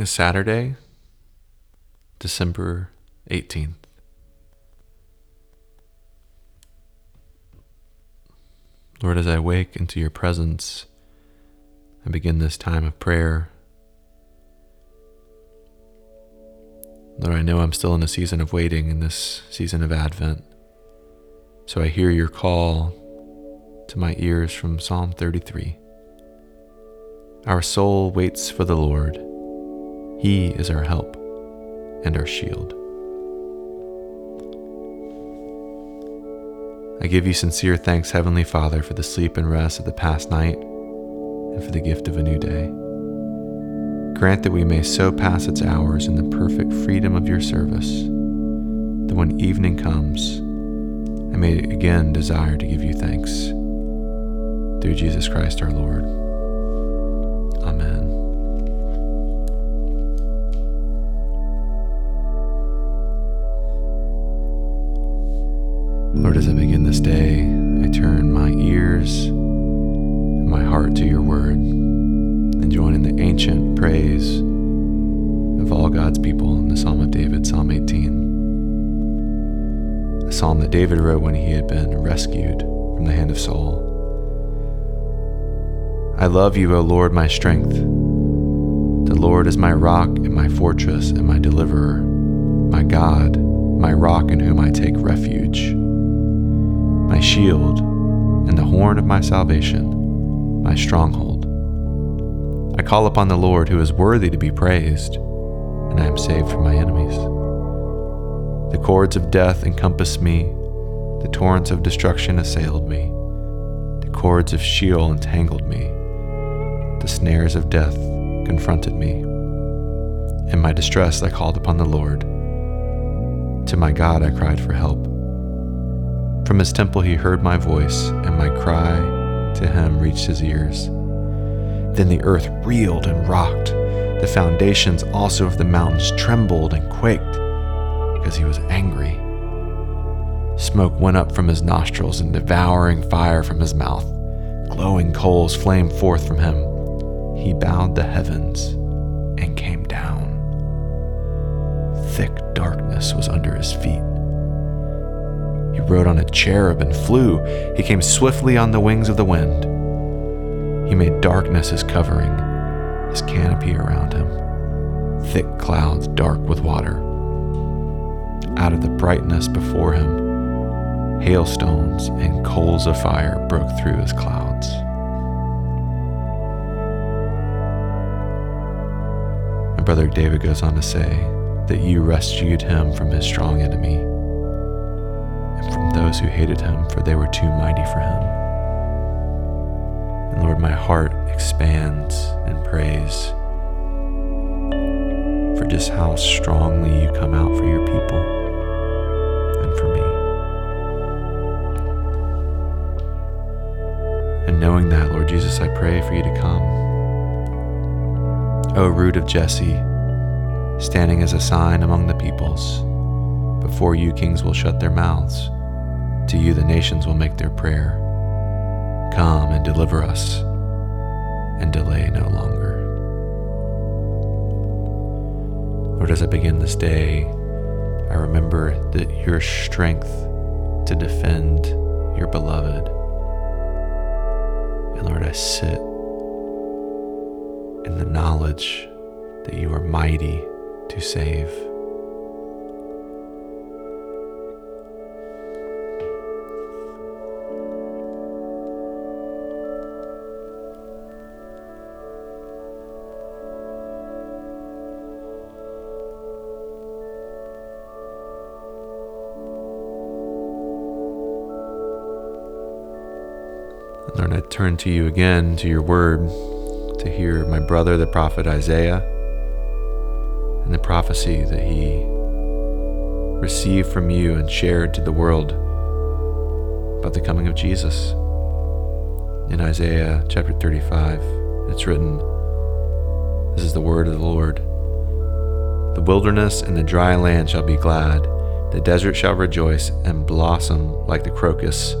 coming Saturday, December 18th. Lord, as I wake into your presence and begin this time of prayer, Lord, I know I'm still in a season of waiting, in this season of Advent, so I hear your call to my ears from Psalm 33. Our soul waits for the Lord. He is our help and our shield. I give you sincere thanks, Heavenly Father, for the sleep and rest of the past night and for the gift of a new day. Grant that we may so pass its hours in the perfect freedom of your service, that when evening comes, I may again desire to give you thanks. Through Jesus Christ our Lord. Amen. Lord, as I begin this day, I turn my ears and my heart to your word and join in the ancient praise of all God's people in the Psalm of David, Psalm 18, a psalm that David wrote when he had been rescued from the hand of Saul. I love you, O Lord, my strength. The Lord is my rock and my fortress and my deliverer, my God, my rock in whom I take refuge, my shield and the horn of my salvation, my stronghold. I call upon the Lord, who is worthy to be praised, and I am saved from my enemies. The cords of death encompassed me, the torrents of destruction assailed me, the cords of Sheol entangled me, the snares of death confronted me. In my distress I called upon the Lord. To my God I cried for help. From his temple he heard my voice, and my cry to him reached his ears. Then the earth reeled and rocked. The foundations also of the mountains trembled and quaked, because he was angry. Smoke went up from his nostrils and devouring fire from his mouth. Glowing coals flamed forth from him. He bowed the heavens and came down. Thick darkness was under his feet. He rode on a cherub and flew. He came swiftly on the wings of the wind. He made darkness his covering, his canopy around him, thick clouds dark with water. Out of the brightness before him, hailstones and coals of fire broke through his clouds. My brother David goes on to say that you rescued him from his strong enemy and from those who hated him, for they were too mighty for him. And Lord, my heart expands in praise for just how strongly you come out for your people and for me. And knowing that, Lord Jesus, I pray for you to come. O root of Jesse, standing as a sign among the peoples, before you kings will shut their mouths, to you the nations will make their prayer. Come and deliver us, and delay no longer. Lord, as I begin this day, I remember that your strength to defend your beloved. And Lord, I sit in the knowledge that you are mighty to save. Lord, I turn to you again, to your word, to hear my brother, the prophet Isaiah, and the prophecy that he received from you and shared to the world about the coming of Jesus. In Isaiah chapter 35, it's written, this is the word of the Lord. The wilderness and the dry land shall be glad. The desert shall rejoice and blossom like the crocus. It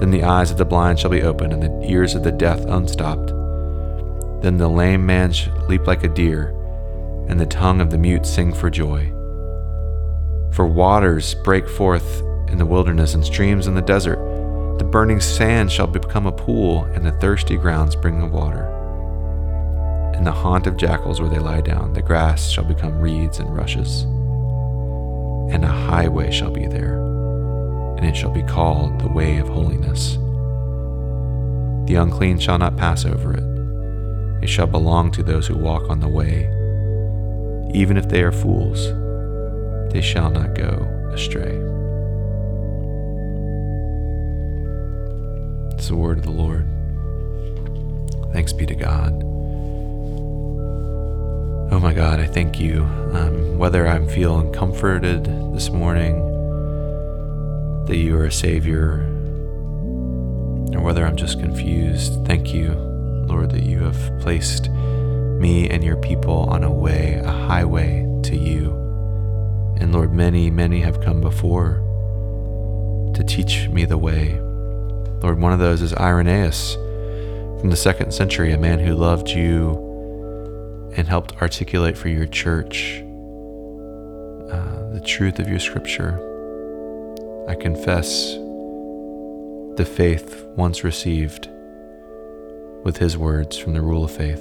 Then the eyes of the blind shall be opened, and the ears of the deaf unstopped. Then the lame man shall leap like a deer, and the tongue of the mute sing for joy. For waters break forth in the wilderness, and streams in the desert. The burning sand shall become a pool, and the thirsty ground spring of water. In the haunt of jackals where they lie down, the grass shall become reeds and rushes. And a highway shall be there, and it shall be called the way of holiness. The unclean shall not pass over it. It shall belong to those who walk on the way. Even if they are fools, they shall not go astray. It's the word of the Lord. Thanks be to God. Oh my God, I thank you. Whether I'm feeling comforted this morning that you are a Savior, or whether I'm just confused, thank you, Lord, that you have placed me and your people on a way, a highway to you. And Lord, many, many have come before to teach me the way. Lord, one of those is Irenaeus from the 2nd century, a man who loved you and helped articulate for your church the truth of your scripture. I confess the faith once received with his words from the Rule of Faith.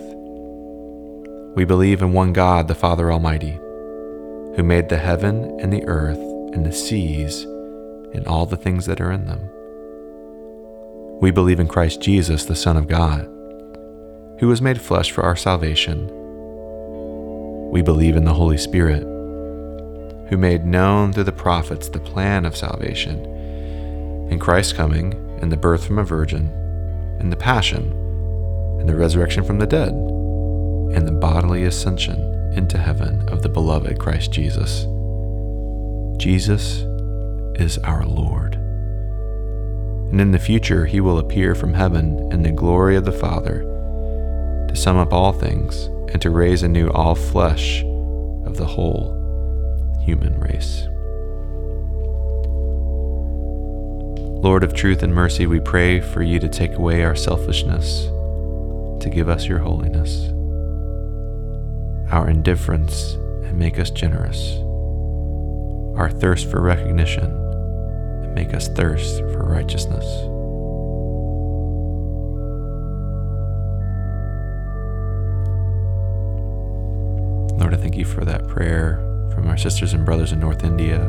We believe in one God, the Father Almighty, who made the heaven and the earth and the seas and all the things that are in them. We believe in Christ Jesus, the Son of God, who was made flesh for our salvation. We believe in the Holy Spirit, who made known through the prophets the plan of salvation, in Christ's coming, and the birth from a virgin, and the passion, and the resurrection from the dead, and the bodily ascension into heaven of the beloved Christ Jesus. Jesus is our Lord. And in the future he will appear from heaven in the glory of the Father, to sum up all things, and to raise anew all flesh of the whole human race. Lord of truth and mercy, we pray for you to take away our selfishness, to give us your holiness, our indifference, and make us generous, our thirst for recognition, and make us thirst for righteousness. Lord, I thank you for that prayer from our sisters and brothers in North India.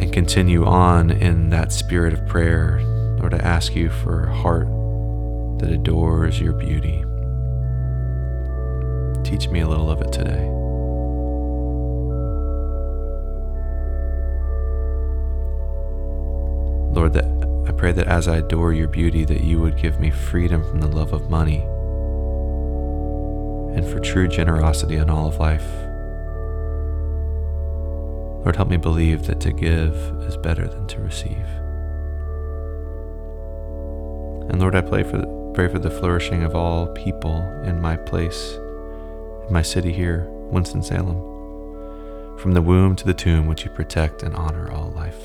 And continue on in that spirit of prayer. Lord, I ask you for a heart that adores your beauty. Teach me a little of it today. Lord, I pray that as I adore your beauty, that you would give me freedom from the love of money, and for true generosity in all of life. Lord, help me believe that to give is better than to receive. And Lord, I pray for the flourishing of all people in my place, in my city here, Winston-Salem, from the womb to the tomb, which you protect and honor all life,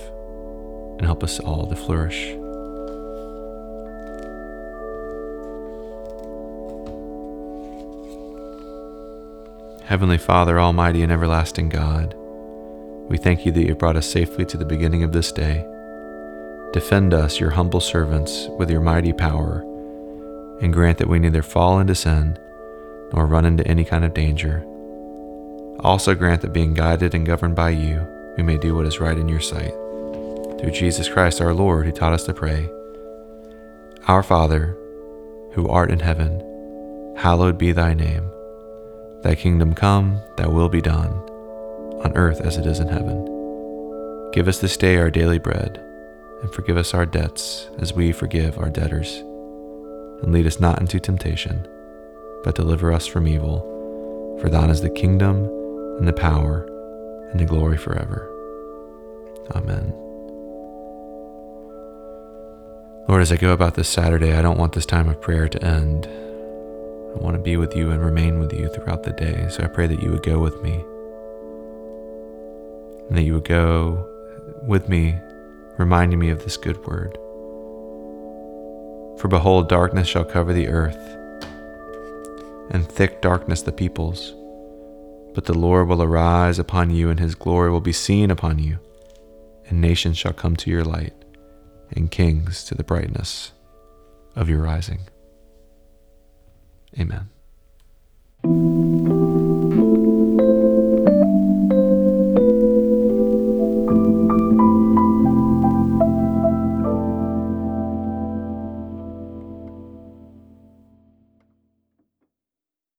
and help us all to flourish. Heavenly Father, almighty and everlasting God, we thank you that you brought us safely to the beginning of this day. Defend us, your humble servants, with your mighty power, and grant that we neither fall into sin nor run into any kind of danger. Also grant that being guided and governed by you, we may do what is right in your sight. Through Jesus Christ our Lord, who taught us to pray, Our Father, who art in heaven, hallowed be thy name. Thy kingdom come, thy will be done, on earth as it is in heaven. Give us this day our daily bread, and forgive us our debts as we forgive our debtors. And lead us not into temptation, but deliver us from evil. For thine is the kingdom, and the power, and the glory forever. Amen. Lord, as I go about this Saturday, I don't want this time of prayer to end. I want to be with you and remain with you throughout the day, so I pray that you would go with me. And that you would go with me, reminding me of this good word. For behold, darkness shall cover the earth, and thick darkness the peoples. But the Lord will arise upon you, and his glory will be seen upon you. And nations shall come to your light, and kings to the brightness of your rising. Amen.